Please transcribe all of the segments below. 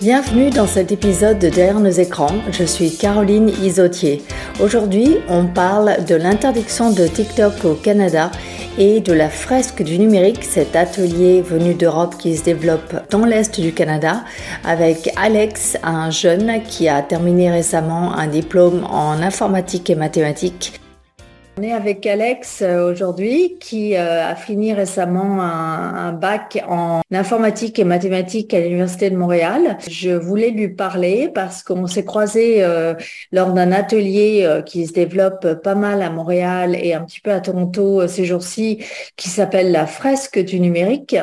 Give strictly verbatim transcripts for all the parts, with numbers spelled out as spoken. Bienvenue dans cet épisode de Derrière nos écrans, je suis Caroline Isautier. Aujourd'hui, on parle de l'interdiction de TikTok au Canada et de la fresque du numérique, cet atelier venu d'Europe qui se développe dans l'Est du Canada, avec Alex, un jeune qui a terminé récemment un diplôme en informatique et mathématiques. On est avec Alex aujourd'hui qui a fini récemment un, un bac en informatique et mathématiques à l'Université de Montréal. Je voulais lui parler parce qu'on s'est croisés euh, lors d'un atelier euh, qui se développe pas mal à Montréal et un petit peu à Toronto euh, ces jours-ci, qui s'appelle la fresque du numérique,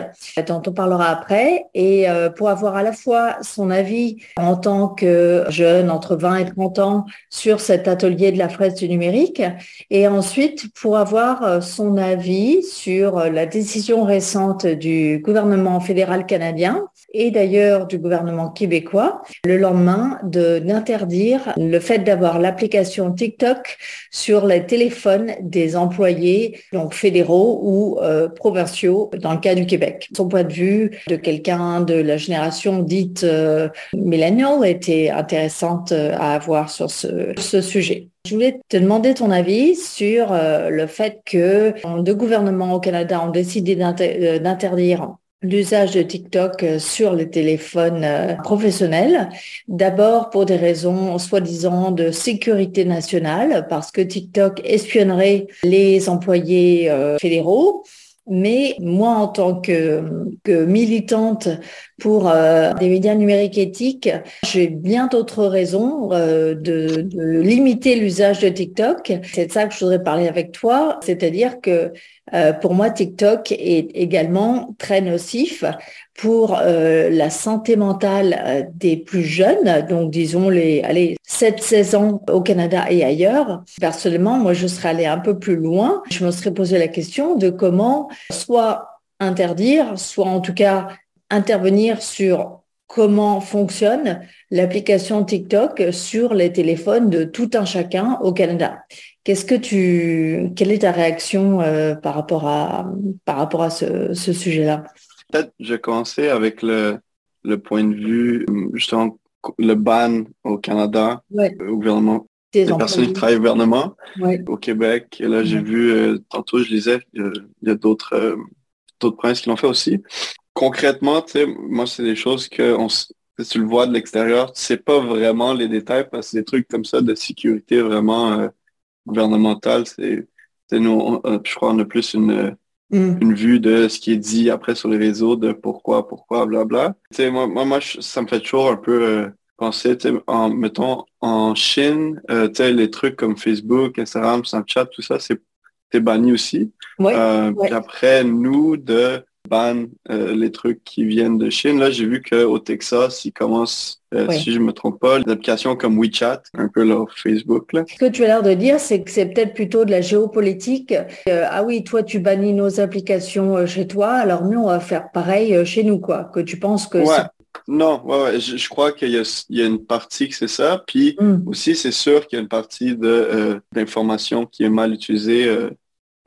dont on parlera après. Et euh, pour avoir à la fois son avis en tant que jeune entre vingt et trente ans sur cet atelier de la fresque du numérique et ensuite Ensuite, pour avoir son avis sur la décision récente du gouvernement fédéral canadien et d'ailleurs du gouvernement québécois, le lendemain, de, d'interdire le fait d'avoir l'application TikTok sur les téléphones des employés, donc fédéraux ou euh, provinciaux, dans le cas du Québec. Son point de vue de quelqu'un de la génération dite euh, millennial était intéressante à avoir sur ce, ce sujet. Je voulais te demander ton avis sur le fait que deux gouvernements au Canada ont décidé d'interdire l'usage de TikTok sur les téléphones professionnels, d'abord pour des raisons soi-disant de sécurité nationale, parce que TikTok espionnerait les employés fédéraux. Mais moi, en tant que, que militante pour euh, des médias numériques éthiques, j'ai bien d'autres raisons euh, de, de limiter l'usage de TikTok. C'est de ça que je voudrais parler avec toi, c'est-à-dire que euh, pour moi, TikTok est également très nocif pour euh, la santé mentale des plus jeunes, donc disons les allez, sept à seize ans au Canada et ailleurs. Personnellement, moi, je serais allée un peu plus loin. Je me serais posé la question de comment soit interdire, soit en tout cas intervenir sur comment fonctionne l'application TikTok sur les téléphones de tout un chacun au Canada. Qu'est-ce que tu, quelle est ta réaction euh, par rapport à, par rapport à ce, ce sujet-là? Peut-être je commençais avec le, le point de vue, justement, le ban au Canada, ouais. Au gouvernement, des les personnes qui travaillent au gouvernement, ouais. Au Québec. Et là, j'ai ouais. vu, euh, tantôt, je lisais, il y a d'autres, euh, d'autres provinces qui l'ont fait aussi. Concrètement, tu sais, moi, c'est des choses que on, tu le vois de l'extérieur, tu sais pas vraiment les détails, parce que c'est des trucs comme ça de sécurité vraiment euh, gouvernementale. C'est, nous, on, je crois, on a plus une... Mm. une vue de ce qui est dit après sur les réseaux, de pourquoi, pourquoi, blabla. Tu sais, moi, moi, moi je, ça me fait toujours un peu euh, penser, tu sais, en, mettons, en Chine, euh, tu sais, les trucs comme Facebook, Instagram, Snapchat, tout ça, c'est, c'est banni aussi. Ouais, euh, ouais. Puis après, nous, de ban euh, les trucs qui viennent de Chine. Là, j'ai vu qu'au Texas, ils commencent, euh, ouais. si je ne me trompe pas, des applications comme WeChat, un peu leur Facebook. Là. Ce que tu as l'air de dire, c'est que c'est peut-être plutôt de la géopolitique. Euh, ah oui, toi, tu bannis nos applications chez toi, alors nous, on va faire pareil chez nous, quoi. Que tu penses que... Ouais. C'est... Non, ouais, ouais. Je, je crois qu'il y a, il y a une partie que c'est ça. Puis mm. aussi, c'est sûr qu'il y a une partie de, euh, d'information qui est mal utilisée, euh,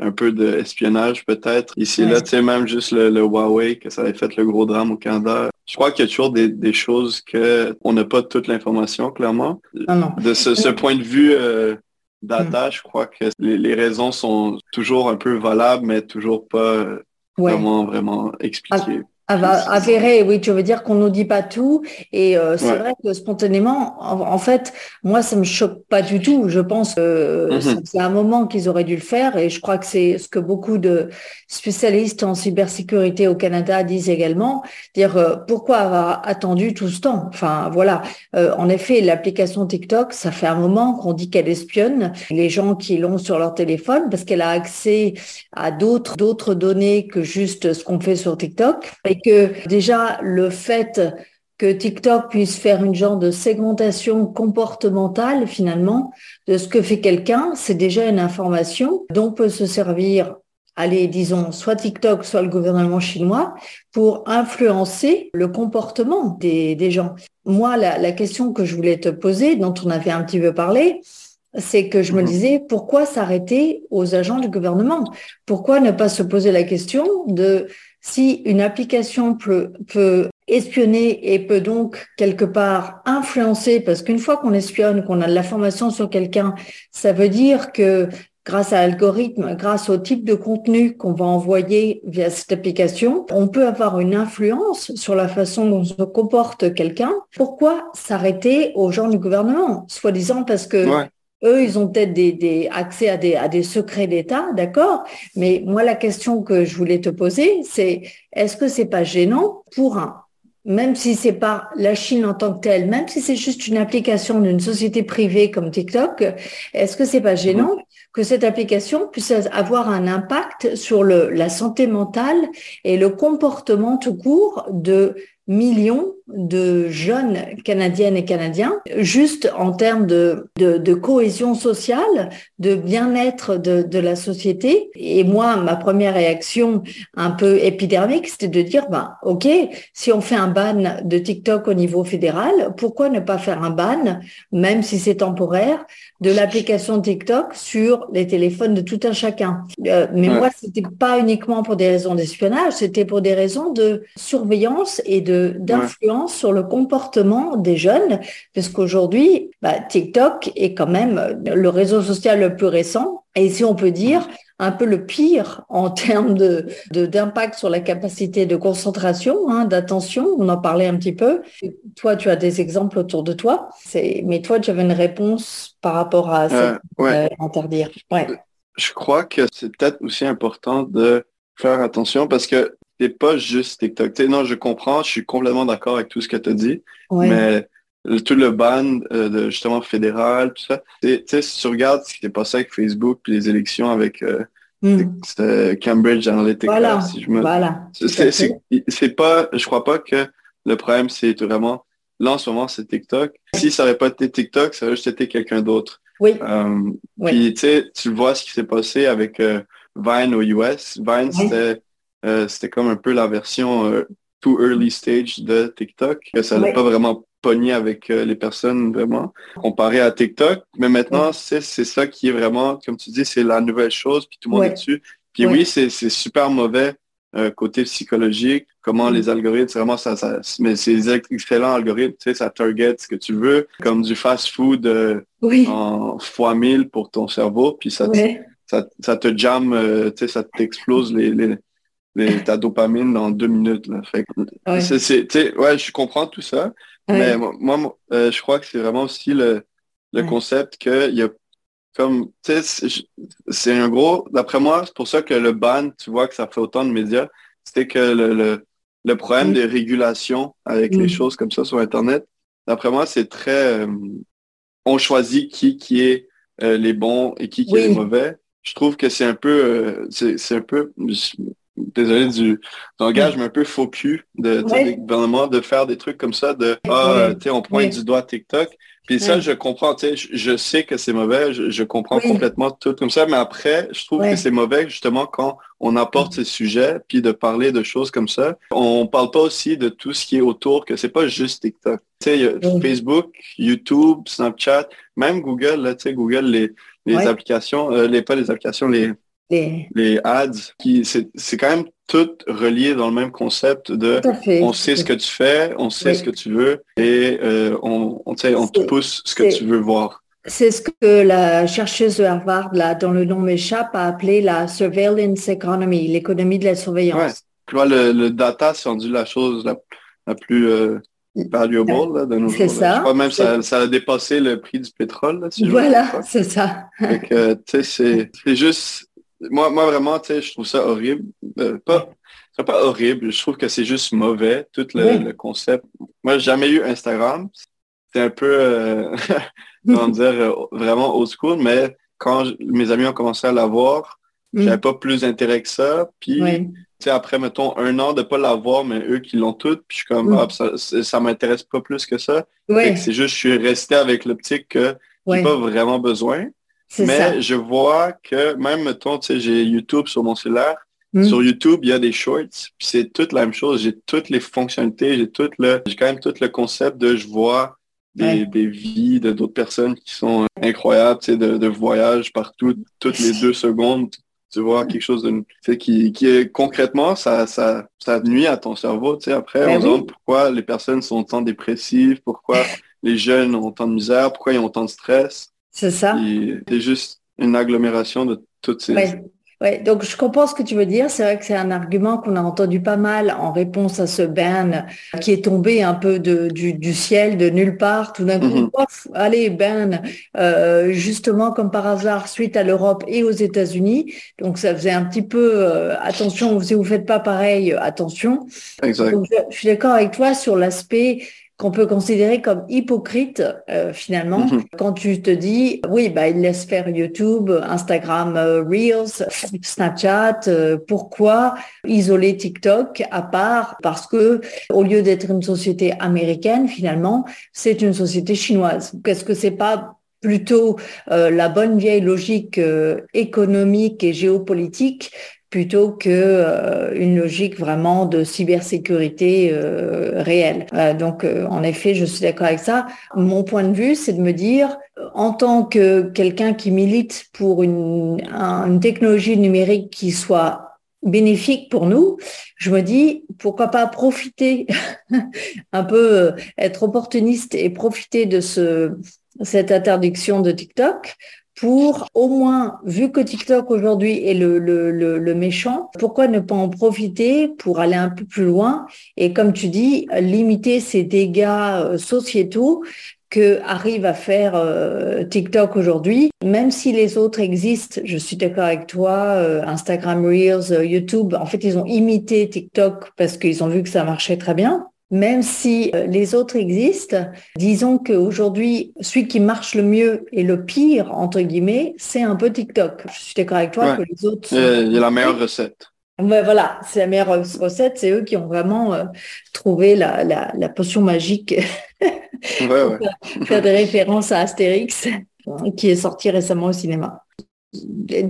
un peu d'espionnage peut-être. Ici, ouais. là, tu sais, même juste le, le Huawei, que ça avait fait le gros drame au Canada. Je crois qu'il y a toujours des, des choses que on n'a pas toute l'information, clairement. Ah non. De ce, ce point de vue euh, data, mm. je crois que les, les raisons sont toujours un peu valables, mais toujours pas ouais. vraiment, vraiment expliquées. Ah. Avéré, oui, tu veux dire qu'on nous dit pas tout et euh, c'est ouais. vrai que spontanément, en, en fait, moi ça me choque pas du tout. Je pense que mm-hmm. c'est un moment qu'ils auraient dû le faire et je crois que c'est ce que beaucoup de spécialistes en cybersécurité au Canada disent également. Dire euh, pourquoi avoir attendu tout ce temps. Enfin voilà. Euh, en effet, l'application TikTok, ça fait un moment qu'on dit qu'elle espionne les gens qui l'ont sur leur téléphone parce qu'elle a accès à d'autres d'autres données que juste ce qu'on fait sur TikTok. Et que déjà, le fait que TikTok puisse faire une genre de segmentation comportementale, finalement, de ce que fait quelqu'un, c'est déjà une information dont peut se servir, allez, disons, soit TikTok, soit le gouvernement chinois, pour influencer le comportement des, des gens. Moi, la, la question que je voulais te poser, dont on avait un petit peu parlé, c'est que je me disais, pourquoi s'arrêter aux agents du gouvernement ? Pourquoi ne pas se poser la question de Si une application peut, peut espionner et peut donc quelque part influencer, parce qu'une fois qu'on espionne, qu'on a de l'information sur quelqu'un, ça veut dire que grâce à l'algorithme, grâce au type de contenu qu'on va envoyer via cette application, on peut avoir une influence sur la façon dont se comporte quelqu'un. Pourquoi s'arrêter aux gens du gouvernement, soi-disant parce que... Ouais. Eux, ils ont peut-être des, des accès à des, à des secrets d'État, d'accord? Mais moi, la question que je voulais te poser, c'est est-ce que c'est pas gênant pour un, même si c'est pas la Chine en tant que telle, même si c'est juste une application d'une société privée comme TikTok, est-ce que c'est pas gênant que cette application puisse avoir un impact sur le, la santé mentale et le comportement tout court de millions de jeunes Canadiennes et Canadiens, juste en termes de, de, de cohésion sociale, de bien-être de, de la société. Et moi, ma première réaction un peu épidermique, c'était de dire, ben, OK, si on fait un ban de TikTok au niveau fédéral, pourquoi ne pas faire un ban, même si c'est temporaire, de l'application TikTok sur les téléphones de tout un chacun. Euh, mais ouais. moi, c'était pas uniquement pour des raisons d'espionnage, c'était pour des raisons de surveillance et de, d'influence ouais. sur le comportement des jeunes, puisqu'aujourd'hui, bah, TikTok est quand même le réseau social le plus récent, et si on peut dire un peu le pire en termes de, de, d'impact sur la capacité de concentration, hein, d'attention, on en parlait un petit peu. Toi, tu as des exemples autour de toi, c'est, mais toi, tu avais une réponse par rapport à euh, cette, ouais. euh, interdire. Ouais. Je crois que c'est peut-être aussi important de faire attention parce que c'est pas juste TikTok. T'sais, non, je comprends, je suis complètement d'accord avec tout ce que tu as dit, ouais. mais le, tout le ban euh, de, justement fédéral, tout ça, t'sais, t'sais, si tu regardes ce qui est passé avec Facebook puis les élections avec euh, mm. euh, Cambridge Analytica, voilà. si je me... Voilà. C'est, c'est, c'est pas, je crois pas que le problème, c'est vraiment, là en ce moment, c'est TikTok. Si ça n'aurait pas été TikTok, ça aurait juste été quelqu'un d'autre. Oui. Euh, oui. Puis tu sais, tu vois ce qui s'est passé avec euh, Vine aux U S. Vine, oui. c'était... Euh, c'était comme un peu la version euh, too early stage de TikTok. Ça n'a ouais. pas vraiment pogné avec euh, les personnes vraiment comparé à TikTok. Mais maintenant, ouais. c'est, c'est ça qui est vraiment, comme tu dis, c'est la nouvelle chose, puis tout le monde ouais. est dessus. Puis ouais. oui, c'est, c'est super mauvais euh, côté psychologique, comment ouais. les algorithmes, c'est vraiment ça, ça mais c'est des excellents algorithmes, tu sais, ça target ce que tu veux, comme du fast-food euh, oui. en fois mille pour ton cerveau, puis ça, ouais. ça, ça te jamme, euh, tu sais, ça t'explose les... les Les, ta dopamine dans deux minutes. Là. Fait que, ouais. c'est, c'est, ouais, je comprends tout ça, ouais. mais moi, moi euh, je crois que c'est vraiment aussi le, le ouais. concept qu'il y a comme, tu sais, c'est un gros, d'après moi, c'est pour ça que le ban, tu vois que ça fait autant de médias, c'était que le, le, le problème ouais. des régulations avec ouais. les choses comme ça sur Internet, d'après moi, c'est très, euh, on choisit qui, qui est euh, les bons et qui, qui oui. est les mauvais. Je trouve que c'est un peu, euh, c'est, c'est un peu... Je, désolé du langage, mais un peu faux cul de ouais. gouvernement de faire des trucs comme ça, de ah, ouais. tu sais, on pointe ouais. du doigt TikTok. Puis ouais. ça, je comprends, tu sais, je, je sais que c'est mauvais, je, je comprends ouais. complètement tout comme ça, mais après, je trouve ouais. que c'est mauvais justement quand on apporte ouais. ces sujets, puis de parler de choses comme ça. On parle pas aussi de tout ce qui est autour, que c'est pas juste TikTok. Tu sais, y a ouais. Facebook, YouTube, Snapchat, même Google, là, tu sais, Google, les, les ouais. applications, euh, les pas les applications, les. Les... les ads, qui c'est, c'est quand même tout relié dans le même concept de on sait ce que tu fais, on sait oui. ce que tu veux et euh, on, on, on te pousse ce que c'est... tu veux voir. C'est ce que la chercheuse de Harvard, là, dont le nom m'échappe, a appelé la surveillance economy, l'économie de la surveillance. Ouais. Tu vois, le, le data, c'est rendu la chose la, la plus... Euh, valuable là, de nos c'est jours. Ça, je crois même c'est... ça ça a dépassé le prix du pétrole. Là, si voilà, je c'est ça. Donc, euh, tu sais, c'est, c'est juste... Moi, moi vraiment, tu sais, je trouve ça horrible. Euh, pas, c'est pas horrible. Je trouve que c'est juste mauvais, tout le, oui. le concept. Moi, j'ai jamais eu Instagram. C'était un peu, euh, comment dire, euh, vraiment old school, mais quand je, mes amis ont commencé à l'avoir, mm. j'avais pas plus d'intérêt que ça. Puis, oui. tu sais, après, mettons, un an de pas l'avoir, mais eux qui l'ont toutes, puis je suis comme, mm. ah, ça, ça m'intéresse pas plus que ça. Oui. Fait que c'est juste, je suis resté avec l'optique que oui. j'ai pas vraiment besoin. C'est mais ça. Je vois que même, mettons, tu sais, j'ai YouTube sur mon cellulaire. Mm. Sur YouTube, il y a des shorts. Puis c'est toute la même chose. J'ai toutes les fonctionnalités. J'ai tout le, j'ai quand même tout le concept de je vois des, ouais. des vies de d'autres personnes qui sont incroyables, tu sais, de, de voyages partout, toutes les deux secondes. tu vois, quelque chose de, qui, qui est concrètement, ça, ça, ça nuit à ton cerveau. Tu sais, après, ben on se oui. demande pourquoi les personnes sont tant dépressives, pourquoi les jeunes ont tant de misère, pourquoi ils ont tant de stress. C'est ça. C'est juste une agglomération de toutes ces... Ouais. Ouais, donc je comprends ce que tu veux dire. C'est vrai que c'est un argument qu'on a entendu pas mal en réponse à ce ban qui est tombé un peu de, du, du ciel, de nulle part. Tout d'un coup, mm-hmm. off, allez, ban, euh, justement comme par hasard, suite à l'Europe et aux États-Unis. Donc ça faisait un petit peu, euh, attention, si vous faites pas pareil, attention. Exact. Donc, je, je suis d'accord avec toi sur l'aspect... qu'on peut considérer comme hypocrite, euh, finalement, mm-hmm. quand tu te dis, oui, bah, ils laissent faire YouTube, Instagram euh, Reels, Snapchat, euh, pourquoi isoler TikTok à part? Parce que, au lieu d'être une société américaine, finalement, c'est une société chinoise. Qu'est-ce que c'est pas plutôt euh, la bonne vieille logique euh, économique et géopolitique plutôt que euh, une logique vraiment de cybersécurité euh, réelle. Euh, donc, euh, en effet, je suis d'accord avec ça. Mon point de vue, c'est de me dire, en tant que quelqu'un qui milite pour une, un, une technologie numérique qui soit bénéfique pour nous, je me dis, pourquoi pas profiter, un peu euh, être opportuniste et profiter de ce cette interdiction de TikTok pour au moins, vu que TikTok aujourd'hui est le, le, le, le méchant, pourquoi ne pas en profiter pour aller un peu plus loin et, comme tu dis, limiter ces dégâts sociétaux que arrive à faire euh, TikTok aujourd'hui, même si les autres existent. Je suis d'accord avec toi, euh, Instagram Reels, euh, YouTube, en fait, ils ont imité TikTok parce qu'ils ont vu que ça marchait très bien. Même si les autres existent, disons qu'aujourd'hui, celui qui marche le mieux et le pire, entre guillemets, c'est un peu TikTok. Je suis d'accord avec toi ouais. que les autres... Sont... Il y a la meilleure recette. Mais voilà, c'est la meilleure recette. C'est eux qui ont vraiment euh, trouvé la, la, la potion magique. ouais, ouais. Faire des références à Astérix, qui est sorti récemment au cinéma.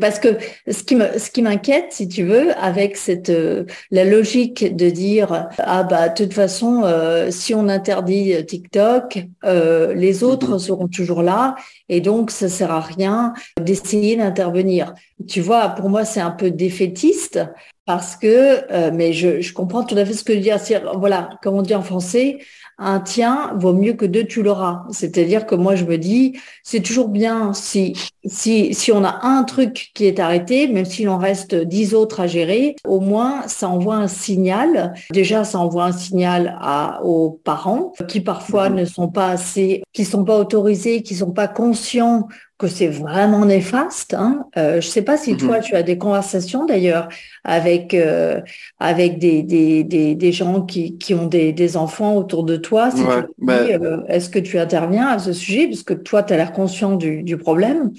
Parce que ce qui me, ce qui m'inquiète, si tu veux, avec cette euh, la logique de dire ah bah de toute façon euh, si on interdit TikTok, euh, les autres seront toujours là et donc ça sert à rien d'essayer d'intervenir. Tu vois, pour moi c'est un peu défaitiste parce que euh, mais je, je comprends tout à fait ce que tu dis. Voilà, comme on dit en français. Un tien vaut mieux que deux, tu l'auras. C'est-à-dire que moi, je me dis, c'est toujours bien si si si on a un truc qui est arrêté, même s'il en reste dix autres à gérer, au moins, ça envoie un signal. Déjà, ça envoie un signal à, aux parents qui parfois mmh. ne sont pas assez, qui sont pas autorisés, qui sont pas conscients que c'est vraiment néfaste. Hein. Euh, je sais pas si toi, mmh. tu as des conversations d'ailleurs avec euh, avec des, des des des gens qui qui ont des des enfants autour de toi. Si ouais, tu dis, ben... euh, est-ce que tu interviens à ce sujet parce que toi, tu as l'air conscient du du problème.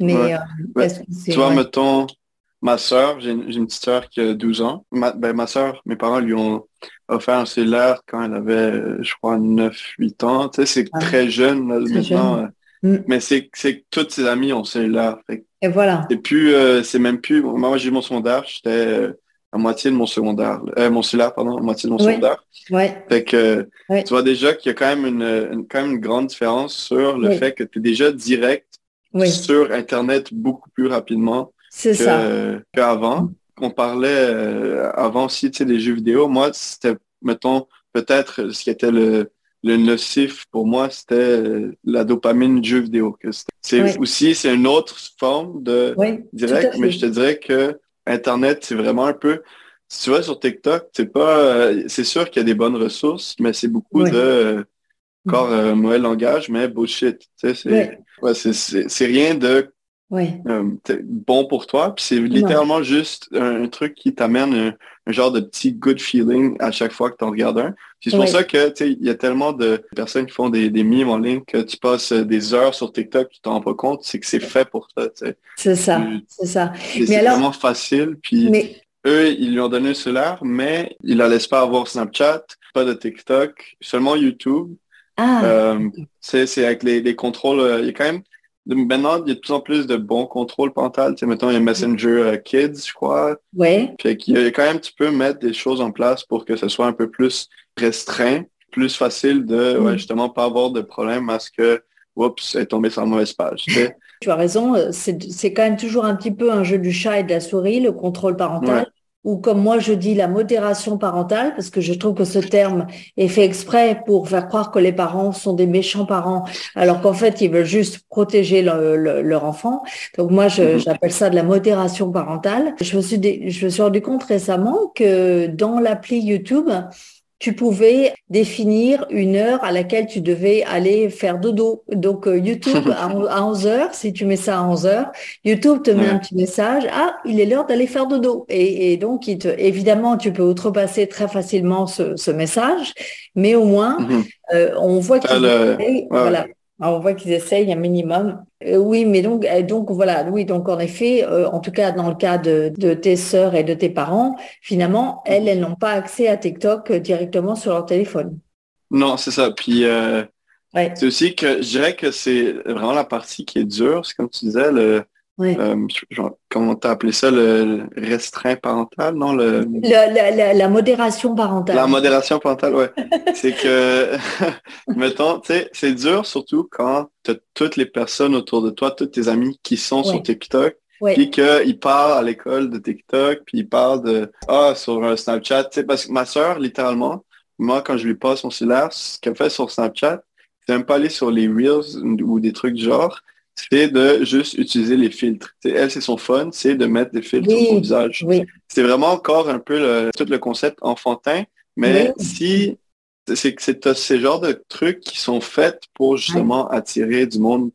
Mais ouais. euh, ben, est-ce que c'est toi, ouais. mettons ma sœur, j'ai, j'ai une petite sœur qui a douze ans. Ma, ben ma sœur, mes parents lui ont offert un cellulaire quand elle avait, je crois, neuf huit ans. Tu sais, c'est ah, très jeune là, très maintenant. Jeune. Mm. Mais c'est, c'est que toutes ses amies ont cellulaire. Et voilà. Et puis, euh, c'est même plus... Moi, j'ai eu mon secondaire, j'étais euh, à moitié de mon secondaire. Euh, mon cellulaire, pardon, à moitié de mon oui. secondaire. Ouais. Fait que ouais. tu vois déjà qu'il y a quand même une, une, quand même une grande différence sur le oui. fait que tu es déjà direct oui. sur Internet beaucoup plus rapidement c'est que, ça. qu'avant. On parlait euh, avant aussi, tu sais, des jeux vidéo. Moi, c'était, mettons, peut-être ce qui était le... le nocif pour moi, c'était la dopamine du jeu vidéo. C'est oui. aussi, c'est une autre forme de oui, direct, mais je te dirais que Internet, c'est vraiment un peu... Si tu vas sur TikTok, c'est pas... C'est sûr qu'il y a des bonnes ressources, mais c'est beaucoup oui. de... Encore un mauvais langage, mais bullshit. Tu sais, c'est, oui. ouais, c'est, c'est, c'est rien de oui. euh, bon pour toi. Puis c'est littéralement non. juste un, un truc qui t'amène... Un, un genre de petit good feeling à chaque fois que tu en regardes un. Puis c'est pour oui. ça que, tu sais, il y a tellement de personnes qui font des, des mimes en ligne que tu passes des heures sur TikTok, tu t'en rends pas compte, c'est que c'est fait pour toi, tu sais. C'est ça, puis, c'est ça. Mais c'est alors, vraiment facile, puis mais... eux, ils lui ont donné cela, mais ils la laissent pas avoir Snapchat, pas de TikTok, seulement YouTube. Ah. Euh, c'est, c'est avec les, les contrôles, euh, il y a quand même... Maintenant, il y a de plus en plus de bons contrôles parentaux. Tu sais, mettons, il y a Messenger Kids, je crois. Oui. Fait qu'il y a quand même, tu peux mettre des choses en place pour que ce soit un peu plus restreint, plus facile de, mm. ouais, justement, pas avoir de problème à ce que, oups, elle est tombée sur la mauvaise page. Tu sais. Tu as raison, c'est, c'est quand même toujours un petit peu un jeu du chat et de la souris, le contrôle parental, ouais. Ou comme moi je dis, la modération parentale, parce que je trouve que ce terme est fait exprès pour faire croire que les parents sont des méchants parents, alors qu'en fait, ils veulent juste protéger le, le, leur enfant. Donc moi, je, j'appelle ça de la modération parentale. Je me suis, dé, je me suis rendu compte récemment que dans l'appli YouTube, tu pouvais définir une heure à laquelle tu devais aller faire dodo. Donc, YouTube, à onze heures, si tu mets ça à onze heures, YouTube te met un petit message. Ah, il est l'heure d'aller faire dodo. Et, et donc, il te, évidemment, tu peux outrepasser très facilement ce, ce message, mais au moins, mm-hmm. euh, on voit qu'ils euh, essayent, ouais. voilà, on voit qu'ils essayent un minimum. Euh, oui, mais donc, euh, donc, voilà, oui, donc, en effet, euh, en tout cas, dans le cas de, de tes sœurs et de tes parents, finalement, elles, elles n'ont pas accès à TikTok euh, directement sur leur téléphone. Non, c'est ça. Puis, euh, ouais. c'est aussi que je dirais que c'est vraiment la partie qui est dure. C'est comme tu disais, le, ouais. euh, genre, comment t'as appelé ça, le restreint parental, non? Le, le, la, la, la modération parentale. La modération parentale, ouais. C'est que, mettons, tu sais, c'est dur surtout quand t'as toutes les personnes autour de toi, tous tes amis qui sont ouais. sur TikTok, ouais. puis qu'ils parlent à l'école de TikTok, puis ils parlent de « Ah, sur Snapchat », tu sais, parce que ma soeur, littéralement, moi, quand je lui passe son cellulaire, ce qu'elle fait sur Snapchat, c'est même pas aller sur les Reels ou des trucs du genre, c'est de juste utiliser les filtres. T'sais, elle, c'est son fun, c'est de mettre des filtres oui, sur son visage. Oui. C'est vraiment encore un peu le, tout le concept enfantin, mais oui. si... C'est que c'est ces genres de trucs qui sont faits pour justement ouais. attirer du monde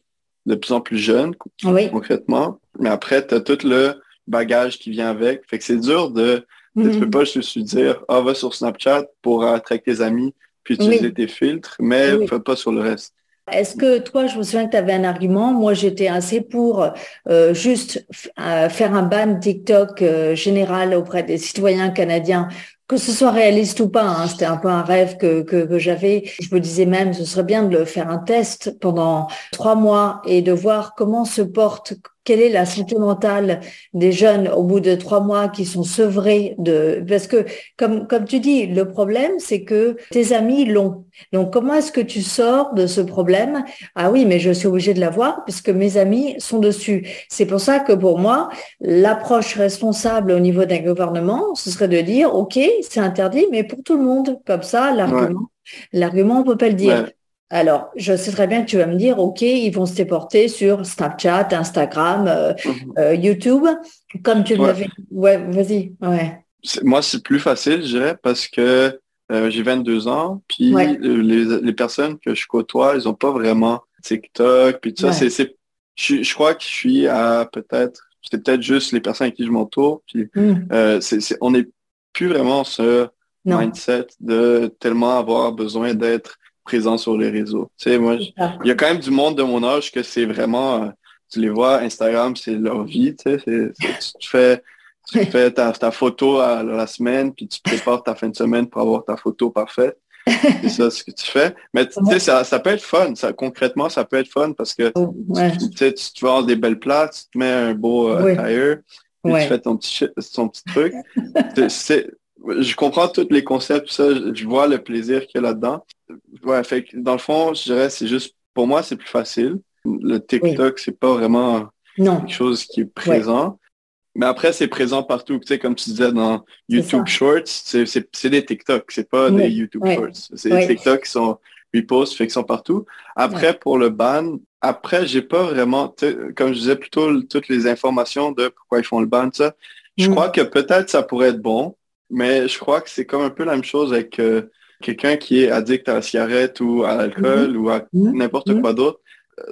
de plus en plus jeune, oui. concrètement. Mais après, tu as tout le bagage qui vient avec. Fait que c'est dur de... Mm-hmm. Tu peux pas juste te dire, ah, va sur Snapchat pour attirer tes amis, puis utiliser oui. tes filtres, mais oui. fais pas sur le reste. Est-ce que toi, je me souviens que tu avais un argument. Moi, j'étais assez pour euh, juste f- euh, faire un ban TikTok euh, général auprès des citoyens canadiens, que ce soit réaliste ou pas, hein, c'était un peu un rêve que, que, que j'avais. Je me disais même, ce serait bien de le faire un test pendant trois mois et de voir comment se porte, quelle est la santé mentale des jeunes au bout de trois mois qui sont sevrés de, parce que, comme, comme tu dis, le problème, c'est que tes amis l'ont. Donc, comment est-ce que tu sors de ce problème? Ah oui, mais je suis obligée de l'avoir puisque mes amis sont dessus. C'est pour ça que pour moi, l'approche responsable au niveau d'un gouvernement, ce serait de dire, OK, c'est interdit, mais pour tout le monde. Comme ça, l'argument, ouais. l'argument, on peut pas le dire. Ouais. Alors, je sais très bien que tu vas me dire, OK, ils vont se déporter sur Snapchat, Instagram, euh, mm-hmm. euh, YouTube, comme tu ouais. l'avais. Ouais, vas-y. Ouais. C'est, moi, c'est plus facile, je dirais, parce que euh, j'ai vingt-deux ans, puis ouais. les, les personnes que je côtoie, elles n'ont pas vraiment TikTok, puis tout ça. Ouais. C'est, c'est, je, je crois que je suis à peut-être, c'est peut-être juste les personnes avec qui je m'entoure, puis mm. euh, c'est, c'est, on n'est plus vraiment ce non. mindset de tellement avoir besoin d'être présent sur les réseaux. Tu sais, moi, il y a quand même du monde de mon âge que c'est vraiment, euh, tu les vois, Instagram, c'est leur vie, tu sais, c'est, c'est, tu fais, tu fais ta, ta photo à la semaine, puis tu prépares ta fin de semaine pour avoir ta photo parfaite. C'est ça ce que tu fais. Mais tu sais, ça, ça peut être fun. Ça, concrètement, ça peut être fun parce que ouais. tu, tu, sais, tu te vas des belles places, tu te mets un beau euh, oui. tailleur, et ouais. tu fais ton petit, ton petit truc. c'est, c'est, je comprends tous les concepts, ça, je vois le plaisir qu'il y a là-dedans. Ouais, fait que dans le fond, je dirais c'est juste, pour moi, c'est plus facile. Le TikTok, oui. c'est pas vraiment non. quelque chose qui est présent. Ouais. Mais après, c'est présent partout. Tu sais, comme tu disais dans YouTube c'est Shorts, c'est, c'est, c'est des TikTok, c'est pas oui. des YouTube oui. Shorts. C'est oui. des TikTok qui sont repostent, fait qu'ils sont partout. Après, ouais. pour le ban, après, j'ai pas vraiment, comme je disais plutôt, toutes les informations de pourquoi ils font le ban, ça. Je mm. crois que peut-être ça pourrait être bon. Mais je crois que c'est comme un peu la même chose avec euh, quelqu'un qui est addict à la cigarette ou à l'alcool mmh. ou à n'importe mmh. quoi d'autre.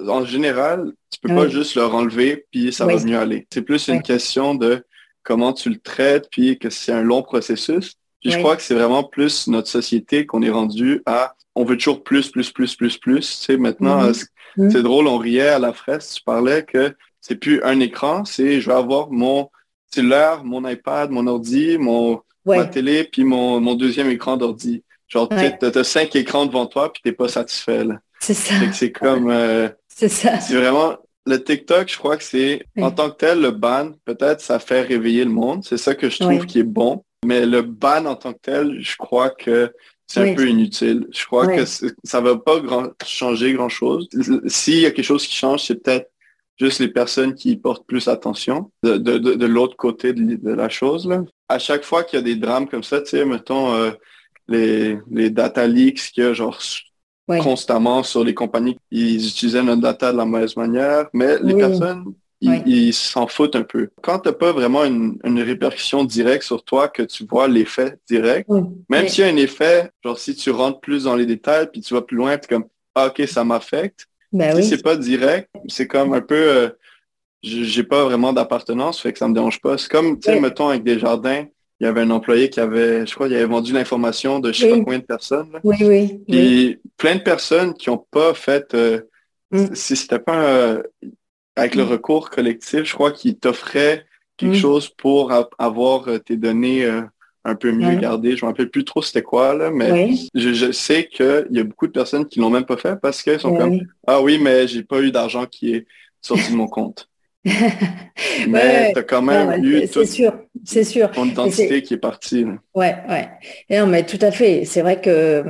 En général, tu peux oui. pas juste leur enlever puis ça oui. va mieux aller. C'est plus oui. une question de comment tu le traites puis que c'est un long processus. Puis oui. je crois que c'est vraiment plus notre société qu'on est rendu à... On veut toujours plus, plus, plus, plus, plus. Tu sais, maintenant, mmh. c'est, mmh. c'est drôle, on riait à la fraise, tu parlais que c'est plus un écran, c'est je vais avoir mon cellulaire, mon iPad, mon ordi, mon... Ouais. ma télé, puis mon, mon deuxième écran d'ordi. Genre, ouais. tu as cinq écrans devant toi, puis t'es pas satisfait, là. C'est ça. Fait que c'est comme... Euh, c'est ça. C'est vraiment... Le TikTok, je crois que c'est... Ouais. En tant que tel, le ban, peut-être, ça fait réveiller le monde. C'est ça que je trouve ouais. qui est bon. Mais le ban en tant que tel, je crois que c'est ouais. un peu inutile. Je crois ouais. que ça va pas grand, changer grand-chose. S'il y a quelque chose qui change, c'est peut-être juste les personnes qui y portent plus attention de, de, de, de l'autre côté de, de la chose, là. À chaque fois qu'il y a des drames comme ça, tu sais, mettons euh, les, les data leaks qu'il y a genre ouais. constamment sur les compagnies, ils utilisaient notre data de la mauvaise manière, mais les oui. personnes, ils, ouais. ils s'en foutent un peu. Quand tu n'as pas vraiment une, une répercussion directe sur toi, que tu vois l'effet direct, oui. même oui. s'il y a un effet, genre si tu rentres plus dans les détails, puis tu vas plus loin, tu es comme « Ah, ok, ça m'affecte », ben si oui. c'est pas direct, c'est comme un peu, euh, j'ai pas vraiment d'appartenance, fait que ça me dérange pas. C'est comme, tu sais, oui. mettons, avec Desjardins, il y avait un employé qui avait, je crois, il avait vendu l'information de je sais oui. pas combien de personnes. Là. Oui, oui. Puis oui. plein de personnes qui ont pas fait, euh, mm. si c'était pas euh, avec mm. le recours collectif, je crois qu'ils t'offraient quelque mm. chose pour a- avoir tes données euh, un peu mieux ouais. gardé. Je me rappelle plus trop c'était quoi, là, mais ouais. je, je sais qu'il y a beaucoup de personnes qui l'ont même pas fait parce qu'elles sont ouais. comme « Ah oui, mais j'ai pas eu d'argent qui est sorti de mon compte. » Mais ouais, tu as quand même ouais, eu c'est, toute c'est sûr, c'est sûr. ton identité qui est partie. Oui, oui. Non, mais tout à fait. C'est vrai que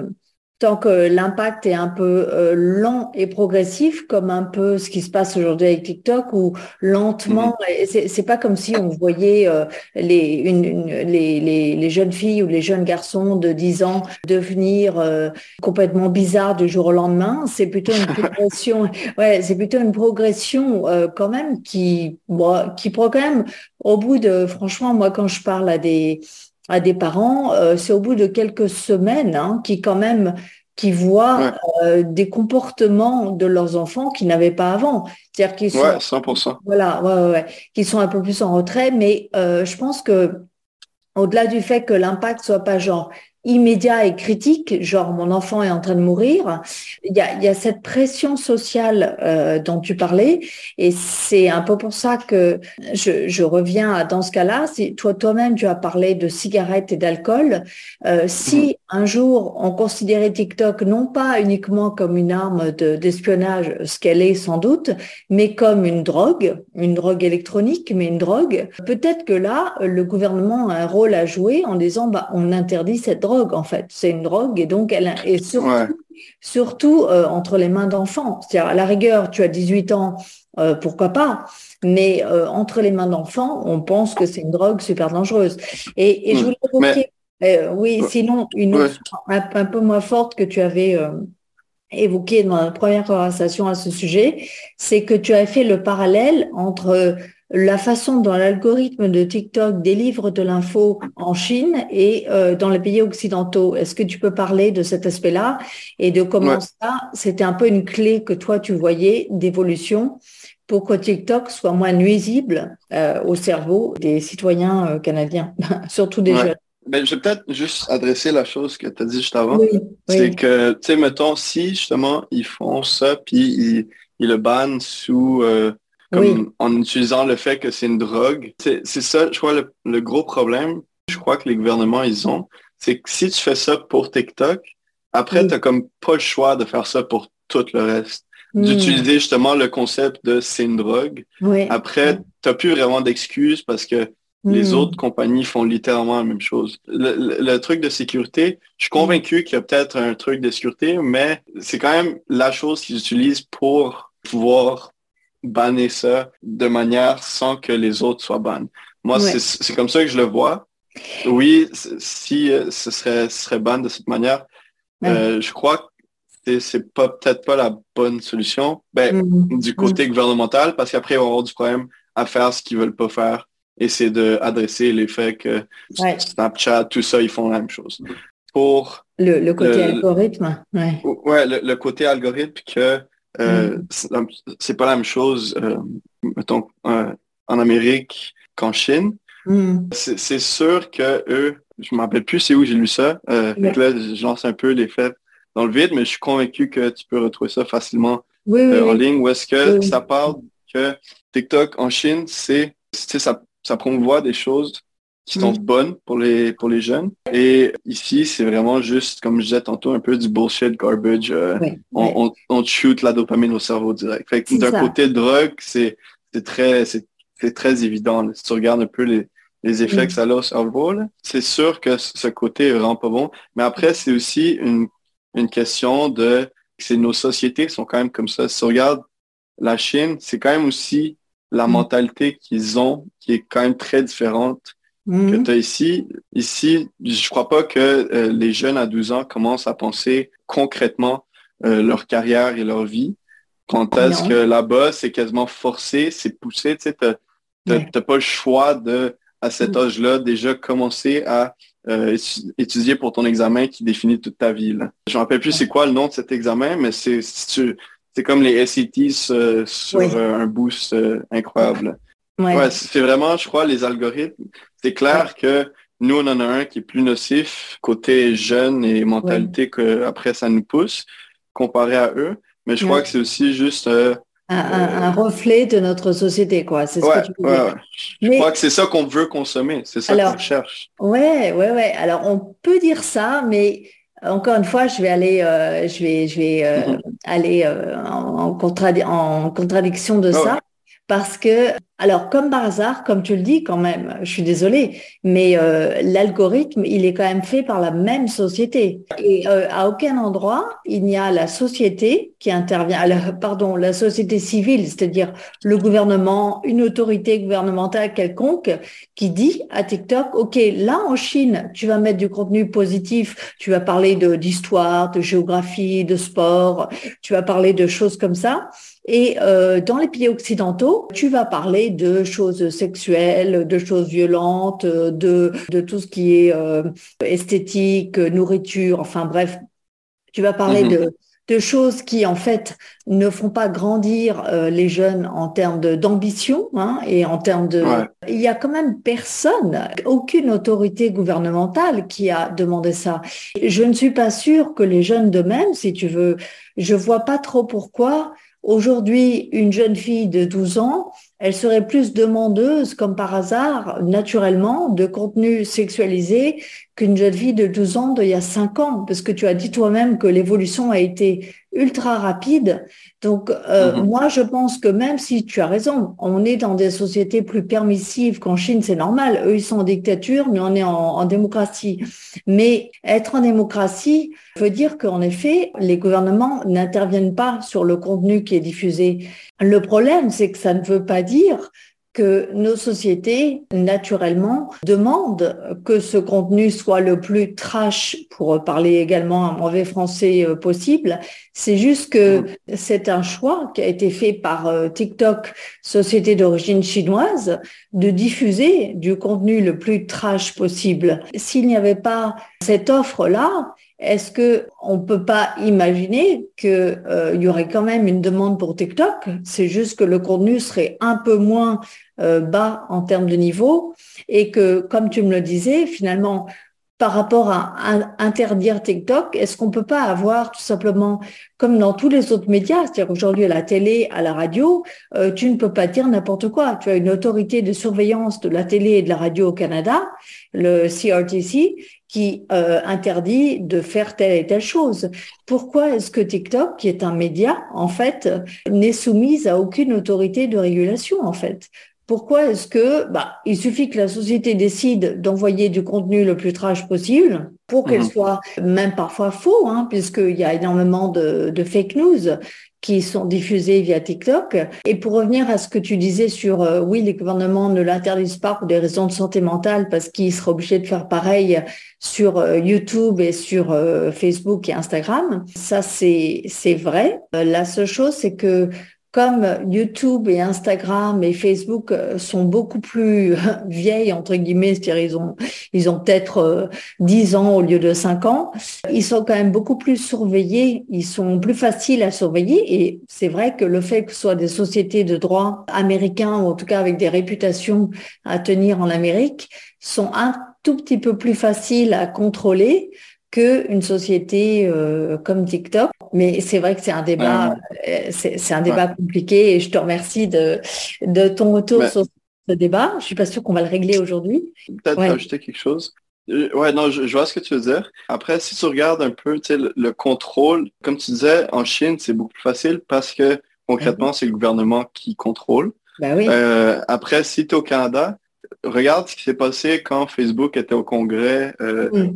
tant que l'impact est un peu euh, lent et progressif, comme un peu ce qui se passe aujourd'hui avec TikTok, où lentement, mm-hmm. c'est, c'est pas comme si on voyait euh, les, une, une, les, les, les jeunes filles ou les jeunes garçons de dix ans devenir euh, complètement bizarres du jour au lendemain. C'est plutôt une progression, ouais, c'est plutôt une progression euh, quand même qui, bon, qui prend quand même au bout de, franchement, moi quand je parle à des à des parents, euh, c'est au bout de quelques semaines hein, qui quand même qui voient ouais. euh, des comportements de leurs enfants qu'ils n'avaient pas avant, c'est-à-dire qu'ils sont ouais, cent pour cent. Voilà, ouais, ouais, ouais, qu'ils sont un peu plus en retrait, mais euh, je pense que au-delà du fait que l'impact soit pas genre immédiat et critique, genre mon enfant est en train de mourir, il y a, il y a cette pression sociale euh, dont tu parlais, et c'est un peu pour ça que je, je reviens à, dans ce cas-là, si toi, toi-même tu as parlé de cigarettes et d'alcool, euh, si un jour on considérait TikTok non pas uniquement comme une arme de, d'espionnage, ce qu'elle est sans doute, mais comme une drogue, une drogue électronique, mais une drogue, peut-être que là, le gouvernement a un rôle à jouer en disant bah, on interdit cette drogue. En fait, c'est une drogue et donc elle est surtout, ouais. surtout euh, entre les mains d'enfants. C'est-à-dire, à la rigueur, tu as dix-huit ans, euh, pourquoi pas, mais euh, entre les mains d'enfants, on pense que c'est une drogue super dangereuse. Et, et mmh. je voulais évoquer, mais... euh, oui, ouais. sinon, une autre ouais. un, un peu moins forte que tu avais euh, évoquée dans la première conversation à ce sujet, c'est que tu as fait le parallèle entre la façon dont l'algorithme de TikTok délivre de l'info en Chine et euh, dans les pays occidentaux. Est-ce que tu peux parler de cet aspect-là et de comment ouais. ça, c'était un peu une clé que toi, tu voyais d'évolution pour que TikTok soit moins nuisible euh, au cerveau des citoyens euh, canadiens, surtout des ouais. jeunes. Ben, je vais peut-être juste adresser la chose que tu as dit juste avant. Oui, c'est oui. que, tu sais, mettons, si justement, ils font ça, puis ils, ils le bannent sous... Euh, Comme oui. en utilisant le fait que c'est une drogue. C'est, c'est ça, je crois, le, le gros problème, je crois que les gouvernements, ils ont, c'est que si tu fais ça pour TikTok, après, oui. tu n'as comme pas le choix de faire ça pour tout le reste. Mm. D'utiliser justement le concept de c'est une drogue. Oui. Après, tu n'as plus vraiment d'excuses parce que mm. les autres compagnies font littéralement la même chose. Le, le, le truc de sécurité, je suis convaincu mm. qu'il y a peut-être un truc de sécurité, mais c'est quand même la chose qu'ils utilisent pour pouvoir banner ça de manière sans que les autres soient bannes. Moi, ouais. c'est, c'est comme ça que je le vois. Oui, si euh, ce serait, serait ban de cette manière, ouais. euh, je crois que c'est, c'est pas, peut-être pas la bonne solution ben, mmh. du côté mmh. gouvernemental, parce qu'après, ils vont avoir du problème à faire ce qu'ils veulent pas faire, et c'est d'adresser les faits que ouais. Snapchat, tout ça, ils font la même chose. Pour le, le côté le, algorithme. Ouais, ouais le, le côté algorithme que Euh, mm. c'est pas la même chose euh, mettons euh, en Amérique qu'en Chine. mm. c'est, c'est sûr que eux, je me rappelle plus c'est où j'ai lu ça, euh, yeah. fait que là je lance un peu les faits dans le vide, mais je suis convaincu que tu peux retrouver ça facilement oui, euh, oui, en oui. ligne, où est-ce que oui. ça parle que TikTok en Chine c'est, c'est ça, ça promouvoit des choses qui sont mm. bonnes pour les, pour les jeunes. Et ici, c'est vraiment juste, comme je disais tantôt, un peu du bullshit garbage. Euh, oui, on, oui. on, on shoot la dopamine au cerveau direct. Fait que d'un ça. côté, drogue, c'est, c'est, très, c'est, c'est très évident. Là. Si tu regardes un peu les, les effets mm. que ça a au cerveau, là, c'est sûr que ce côté est vraiment pas bon. Mais après, c'est aussi une, une question de... c'est nos sociétés qui sont quand même comme ça. Si tu regardes la Chine, c'est quand même aussi la mmh. mentalité qu'ils ont, qui est quand même très différente mmh. que tu as ici. Ici, je crois pas que euh, les jeunes à douze ans commencent à penser concrètement euh, leur carrière et leur vie. Quand est-ce non. que là-bas, c'est quasiment forcé, c'est poussé, tu sais, t'as, t'as, ouais. t'as pas le choix de, à cet âge-là, déjà commencer à euh, étudier pour ton examen qui définit toute ta vie, là. Je me rappelle plus ouais. c'est quoi le nom de cet examen, mais c'est, c'est, c'est comme les S A T sur, sur oui. un boost euh, incroyable. Ouais. ouais, c'est vraiment, je crois, les algorithmes. C'est clair ouais. que nous, on en a un qui est plus nocif, côté jeune et mentalité ouais. qu'après, ça nous pousse, comparé à eux. Mais je ouais. crois que c'est aussi juste... Euh, un, un, un reflet de notre société, quoi. C'est ce ouais, que tu veux ouais, dire. Ouais. Je mais, crois que c'est ça qu'on veut consommer. C'est ça alors, qu'on cherche. Ouais, ouais, ouais. Alors, on peut dire ça, mais encore une fois, je vais aller, euh, je vais, je vais euh, mm-hmm. aller euh, en, en, contradi- en contradiction de oh, ça. Ouais. Parce que, alors, comme par hasard, comme tu le dis quand même, je suis désolée, mais euh, l'algorithme, il est quand même fait par la même société. Et euh, à aucun endroit, il n'y a la société qui intervient, la, pardon, la société civile, c'est-à-dire le gouvernement, une autorité gouvernementale quelconque, qui dit à TikTok, OK, là en Chine, tu vas mettre du contenu positif, tu vas parler de, d'histoire, de géographie, de sport, tu vas parler de choses comme ça. Et euh, dans les pays occidentaux, tu vas parler de choses sexuelles, de choses violentes, de de tout ce qui est euh, esthétique, nourriture, enfin bref, tu vas parler mm-hmm. de de choses qui en fait ne font pas grandir euh, les jeunes en termes de, d'ambition hein, et en termes de. Ouais. Il y a quand même personne, aucune autorité gouvernementale qui a demandé ça. Je ne suis pas sûre que les jeunes d'eux-mêmes, si tu veux, je vois pas trop pourquoi. Aujourd'hui, une jeune fille de douze ans, elle serait plus demandeuse, comme par hasard, naturellement, de contenu sexualisé qu'une jeune fille de douze ans d'il y a cinq ans, parce que tu as dit toi-même que l'évolution a été ultra rapide. Donc, euh, mm-hmm. moi, je pense que même si tu as raison, on est dans des sociétés plus permissives qu'en Chine, c'est normal. Eux, ils sont en dictature, mais on est en, en démocratie. Mais être en démocratie veut dire qu'en effet, les gouvernements n'interviennent pas sur le contenu qui est diffusé. Le problème, c'est que ça ne veut pas dire que nos sociétés, naturellement, demandent que ce contenu soit le plus trash, pour parler également un mauvais français possible. C'est juste que c'est un choix qui a été fait par TikTok, société d'origine chinoise, de diffuser du contenu le plus trash possible. S'il n'y avait pas cette offre-là, est-ce que on peut pas imaginer que euh, il y aurait quand même une demande pour TikTok? C'est juste que le contenu serait un peu moins euh, bas en termes de niveau et que, comme tu me le disais, finalement, par rapport à, à interdire TikTok, est-ce qu'on peut pas avoir tout simplement, comme dans tous les autres médias, c'est-à-dire aujourd'hui à la télé, à la radio, euh, tu ne peux pas dire n'importe quoi. Tu as une autorité de surveillance de la télé et de la radio au Canada, le C R T C, qui euh, interdit de faire telle et telle chose. Pourquoi est-ce que TikTok, qui est un média, en fait, n'est soumise à aucune autorité de régulation, en fait? Pourquoi est-ce que, bah, il suffit que la société décide d'envoyer du contenu le plus trash possible pour qu'elle mmh. soit même parfois faux, hein, puisqu'il y a énormément de, de fake news qui sont diffusées via TikTok. Et pour revenir à ce que tu disais sur, euh, oui, les gouvernements ne l'interdisent pas pour des raisons de santé mentale parce qu'ils seraient obligés de faire pareil sur euh, YouTube et sur euh, Facebook et Instagram. Ça, c'est, c'est vrai. Euh, la seule chose, c'est que comme YouTube et Instagram et Facebook sont beaucoup plus vieilles, entre guillemets, c'est-à-dire ils ont, ils ont peut-être dix ans au lieu de cinq ans, ils sont quand même beaucoup plus surveillés, ils sont plus faciles à surveiller et c'est vrai que le fait que ce soit des sociétés de droit américains ou en tout cas avec des réputations à tenir en Amérique sont un tout petit peu plus faciles à contrôler qu'une société euh, comme TikTok. Mais c'est vrai que c'est un débat, ouais. c'est, c'est un débat ouais. compliqué et je te remercie de, de ton retour mais, sur ce débat. Je ne suis pas sûre qu'on va le régler aujourd'hui. Peut-être ouais. ajouter quelque chose. Ouais, non, je, je vois ce que tu veux dire. Après, si tu regardes un peu le, le contrôle, comme tu disais, en Chine, c'est beaucoup plus facile parce que concrètement, mm-hmm. c'est le gouvernement qui contrôle. Ben oui. euh, après, si tu es au Canada, regarde ce qui s'est passé quand Facebook était au Congrès. Euh, mm.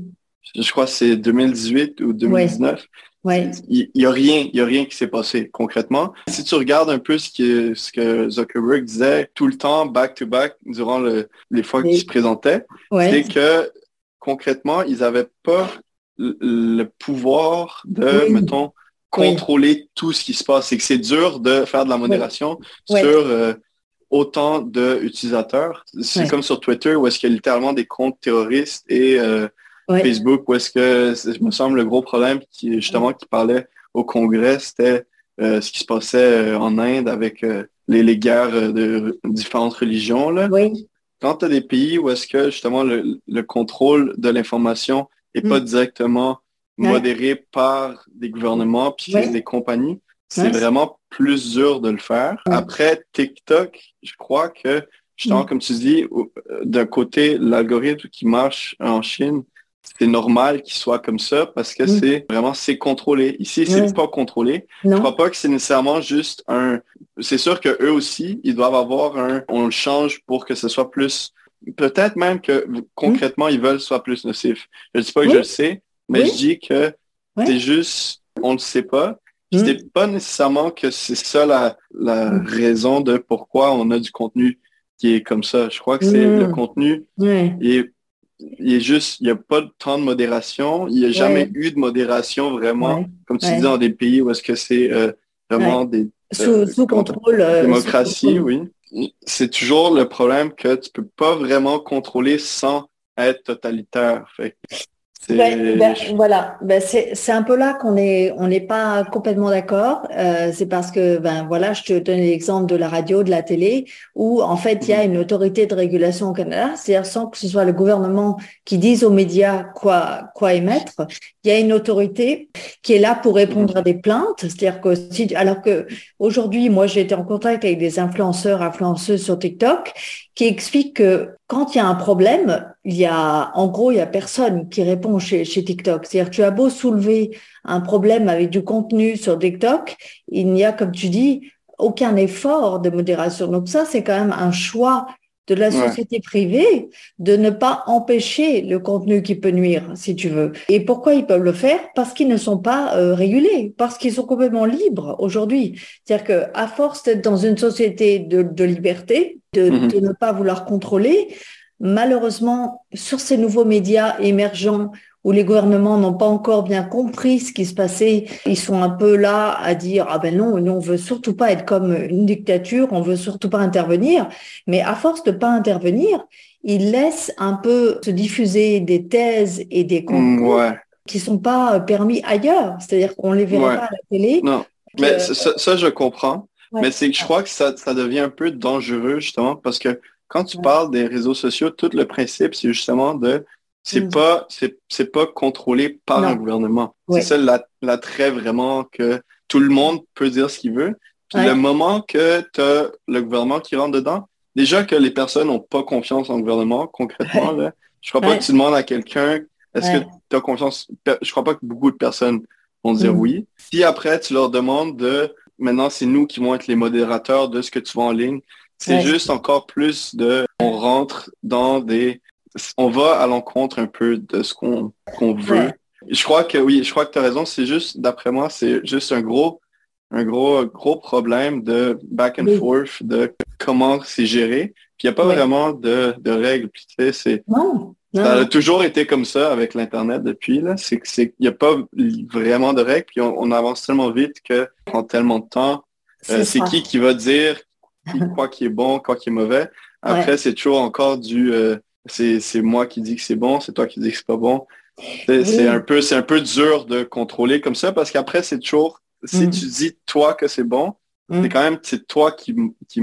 Je crois que c'est deux mille dix-huit ou deux mille dix-neuf. Ouais. Ouais. Il n'y a rien, il y a rien qui s'est passé concrètement. Si tu regardes un peu ce, qui est, ce que Zuckerberg disait tout le temps, back-to-back, durant le, les fois qu'il se présentait, ouais. c'est que concrètement, ils n'avaient pas le pouvoir de, oui. mettons, contrôler oui. tout ce qui se passe. C'est que c'est dur de faire de la modération oui. sur euh, autant d'utilisateurs. C'est oui. comme sur Twitter, où est-ce qu'il y a littéralement des comptes terroristes et... Euh, Ouais. Facebook, où est-ce que, je me semble, le gros problème qui justement qui parlait au Congrès, c'était euh, ce qui se passait euh, en Inde avec euh, les, les guerres euh, de différentes religions. Là. Oui. Quand tu as des pays où est-ce que justement le, le contrôle de l'information n'est mm. pas directement ouais. modéré par des gouvernements puis ouais. des compagnies, c'est ouais. vraiment plus dur de le faire. Ouais. Après TikTok, je crois que justement, mm. comme tu dis, d'un côté, l'algorithme qui marche en Chine, c'est normal qu'il soit comme ça parce que mm. c'est vraiment, c'est contrôlé. Ici, c'est mm. pas contrôlé. Non. Je crois pas que c'est nécessairement juste un... C'est sûr qu'eux aussi, ils doivent avoir un... On le change pour que ce soit plus... Peut-être même que concrètement, mm. ils veulent soit plus nocif. Je dis pas que oui. je le sais, mais oui. je dis que ouais. c'est juste, on le sait pas. Mm. C'est pas nécessairement que c'est ça la, la mm. raison de pourquoi on a du contenu qui est comme ça. Je crois que c'est mm. le contenu mm. et... Il est juste, il n'y a pas de temps de modération. Il n'y a jamais ouais. eu de modération vraiment, ouais. comme tu ouais. dis, dans des pays où est-ce que c'est euh, vraiment ouais. des... Euh, sous, sous contrôle. Euh, démocratie, sous oui. Contrôle. C'est toujours le problème que tu ne peux pas vraiment contrôler sans être totalitaire. Fait. C'est... Ben, ben, voilà, ben, c'est, c'est un peu là qu'on est, on n'est pas complètement d'accord. Euh, c'est parce que, ben voilà, je te donne l'exemple de la radio, de la télé, où en fait il y a une autorité de régulation au Canada, c'est-à-dire sans que ce soit le gouvernement qui dise aux médias quoi quoi émettre, il y a une autorité qui est là pour répondre à des plaintes. C'est-à-dire que si, alors que aujourd'hui, moi j'ai été en contact avec des influenceurs, influenceuses sur TikTok, qui expliquent que quand il y a un problème, il y a, en gros, il y a personne qui répond chez, chez TikTok. C'est-à-dire, tu as beau soulever un problème avec du contenu sur TikTok, il n'y a, comme tu dis, aucun effort de modération. Donc ça, c'est quand même un choix de la société ouais. privée de ne pas empêcher le contenu qui peut nuire, si tu veux. Et pourquoi ils peuvent le faire? Parce qu'ils ne sont pas euh, régulés, parce qu'ils sont complètement libres aujourd'hui. C'est-à-dire que, à force d'être dans une société de, de liberté, de, mm-hmm. de ne pas vouloir contrôler, malheureusement, sur ces nouveaux médias émergents où les gouvernements n'ont pas encore bien compris ce qui se passait, ils sont un peu là à dire « Ah ben non, nous, on veut surtout pas être comme une dictature, on veut surtout pas intervenir. » Mais à force de pas intervenir, ils laissent un peu se diffuser des thèses et des contenus ouais. qui sont pas permis ailleurs. C'est-à-dire qu'on les verra ouais. pas à la télé. Non, mais euh... ça, ça, je comprends. Ouais. Mais c'est que je crois que ça, ça devient un peu dangereux, justement, parce que quand tu ouais. parles des réseaux sociaux, tout le principe, c'est justement de... C'est mm. pas c'est, c'est pas contrôlé par non. un gouvernement. Ouais. C'est ça l'attrait vraiment que tout le monde peut dire ce qu'il veut. Puis ouais. le moment que tu as le gouvernement qui rentre dedans, déjà que les personnes n'ont pas confiance en le gouvernement, concrètement, là, je crois pas ouais. que tu demandes à quelqu'un est-ce ouais. que tu as confiance. Je crois pas que beaucoup de personnes vont dire mm. oui. Si après, tu leur demandes de... Maintenant, c'est nous qui vont être les modérateurs de ce que tu vends en ligne. C'est ouais. juste encore plus de... On rentre dans des... On va à l'encontre un peu de ce qu'on, qu'on veut. Ouais. Je crois que oui, je crois que tu as raison. C'est juste, d'après moi, c'est juste un gros, un gros, gros problème de back and oui. forth, de comment c'est géré. Puis il n'y a pas ouais. vraiment de, de règles. Puis, tu sais, c'est, non. Non. Ça a toujours été comme ça avec l'Internet depuis. Là. C'est, c'est, il n'y a pas vraiment de règles. Puis on, on avance tellement vite que ça prend tellement de temps. C'est, euh, c'est qui qui va dire quoi qui est bon, quoi qui est mauvais. Après, ouais. c'est toujours encore du... Euh, C'est, c'est moi qui dis que c'est bon, c'est toi qui dis que c'est pas bon. C'est, oui. c'est, un peu, c'est un peu dur de contrôler comme ça parce qu'après, c'est toujours, si mm. tu dis toi que c'est bon, mm. c'est quand même c'est toi qui, qui,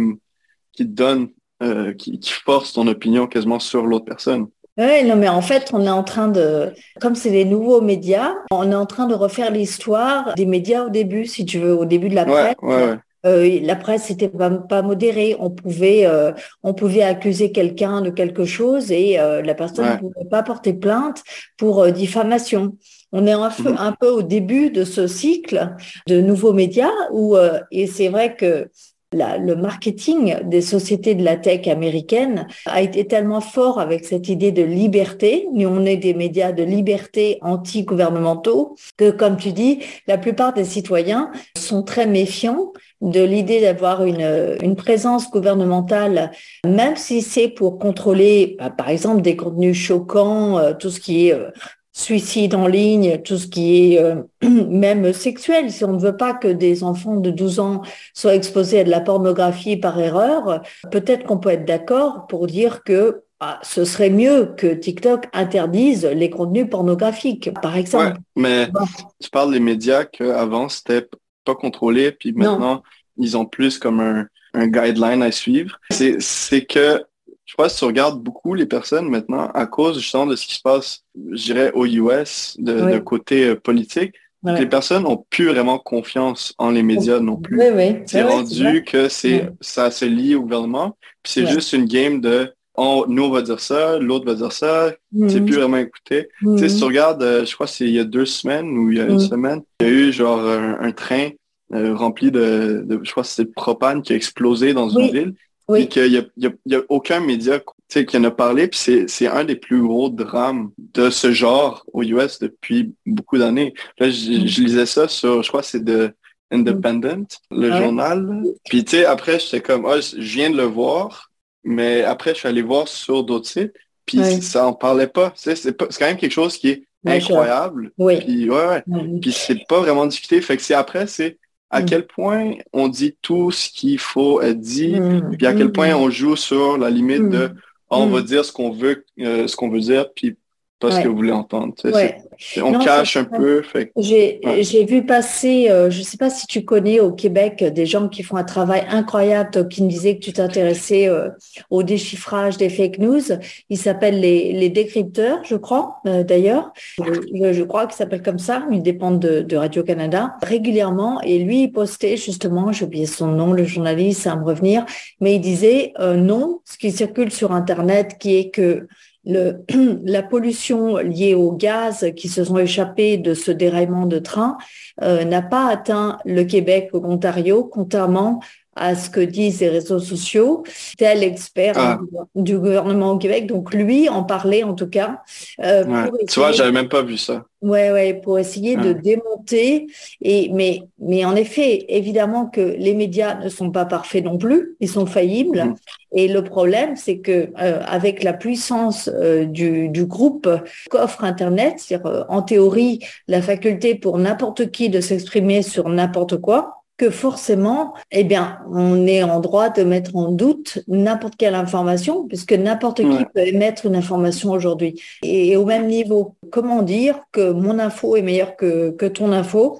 qui donne, euh, qui, qui force ton opinion quasiment sur l'autre personne. Oui, non, mais en fait, on est en train de, comme c'est les nouveaux médias, on est en train de refaire l'histoire des médias au début, si tu veux, au début de la presse. Ouais, ouais, ouais. Euh, la presse n'était pas, pas modérée, on pouvait euh, on pouvait accuser quelqu'un de quelque chose et euh, la personne ouais. ne pouvait pas porter plainte pour euh, diffamation. On est un peu, mmh. un peu au début de ce cycle de nouveaux médias où euh, et c'est vrai que La, le marketing des sociétés de la tech américaine a été tellement fort avec cette idée de liberté. Nous, on est des médias de liberté anti-gouvernementaux que, comme tu dis, la plupart des citoyens sont très méfiants de l'idée d'avoir une, une présence gouvernementale, même si c'est pour contrôler, bah, par exemple, des contenus choquants, euh, tout ce qui est... Euh, suicide en ligne, tout ce qui est euh, même sexuel. Si on ne veut pas que des enfants de douze ans soient exposés à de la pornographie par erreur, peut-être qu'on peut être d'accord pour dire que ah, ce serait mieux que TikTok interdise les contenus pornographiques, par exemple. Ouais, mais bon. Tu parles des médias qu'avant, c'était pas contrôlé, puis maintenant, non. Ils ont plus comme un, un guideline à suivre. C'est, c'est que... Je crois que si tu regardes beaucoup les personnes maintenant, à cause justement de ce qui se passe, je dirais, aux U S, de, oui. de côté politique, ouais. les personnes n'ont plus vraiment confiance en les médias non plus. Oui, oui. C'est oui, rendu oui, c'est que c'est, oui. ça se lie au gouvernement, puis c'est oui. juste une game de on, nous on va dire ça, l'autre va dire ça, mm-hmm. c'est plus vraiment écouté. Mm-hmm. Tu sais, si tu regardes, je crois que c'est il y a deux semaines ou il y a mm-hmm. une semaine, il y a eu genre un, un train euh, rempli de, de, je crois que c'est de propane qui a explosé dans une oui. ville. Oui. Et qu'il n'y a, y a, y a aucun média qui en a parlé, puis c'est, c'est un des plus gros drames de ce genre aux U S depuis beaucoup d'années. Là, je, je lisais ça sur, je crois que c'est The Independent, le ah. journal. Puis tu sais, après, j'étais comme, ah, je viens de le voir, mais après, je suis allé voir sur d'autres sites, puis oui. ça n'en parlait pas. C'est, c'est pas. C'est quand même quelque chose qui est incroyable. Oui. Puis ouais, ouais. Mm-hmm. Puis c'est pas vraiment discuté. Fait que c'est après, c'est... à mmh. quel point on dit tout ce qu'il faut être dit, mmh. puis à quel point on joue sur la limite mmh. de oh, on mmh. va dire ce qu'on veut, euh, ce qu'on veut dire, puis pas ouais. ce que vous voulez entendre. Ouais. C'est, on non, cache c'est... un peu. Fait... J'ai, ouais. j'ai vu passer, euh, je ne sais pas si tu connais au Québec, des gens qui font un travail incroyable, qui me disaient que tu t'intéressais euh, au déchiffrage des fake news. Ils s'appellent les, les décrypteurs, je crois, euh, d'ailleurs. Je, je crois qu'ils s'appellent comme ça. Ils dépendent de, de Radio-Canada régulièrement. Et lui, il postait justement, j'ai oublié son nom, le journaliste, ça va me revenir, mais il disait euh, non, ce qui circule sur Internet, qui est que Le, la pollution liée aux gaz qui se sont échappés de ce déraillement de train euh, n'a pas atteint le Québec ou l'Ontario, contrairement à ce que disent les réseaux sociaux. Tel expert ah. du, du gouvernement au Québec, donc lui en parlait en tout cas. Euh, ouais. pour essayer... Tu vois, j'avais même pas vu ça. Ouais, ouais, pour essayer ouais. de démonter. Et mais, mais en effet, évidemment que les médias ne sont pas parfaits non plus, ils sont faillibles. Mmh. Et le problème, c'est que euh, avec la puissance euh, du, du groupe qu'offre Internet, c'est-à-dire euh, en théorie la faculté pour n'importe qui de s'exprimer sur n'importe quoi, que forcément, eh bien, on est en droit de mettre en doute n'importe quelle information, puisque n'importe qui ouais. peut émettre une information aujourd'hui. Et, et au même niveau, comment dire que mon info est meilleure que, que ton info?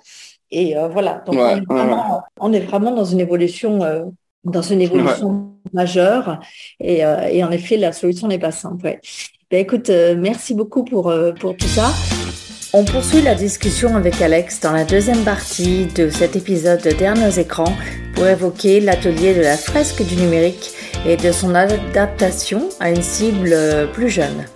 Et euh, voilà, donc ouais, on, est vraiment, ouais. on est vraiment dans une évolution, euh, dans une évolution ouais. majeure. Et, euh, et en effet, la solution n'est pas simple. Ouais. Ben, écoute, euh, merci beaucoup pour, euh, pour tout ça. On poursuit la discussion avec Alex dans la deuxième partie de cet épisode de Derniers écrans pour évoquer l'atelier de la fresque du numérique et de son adaptation à une cible plus jeune.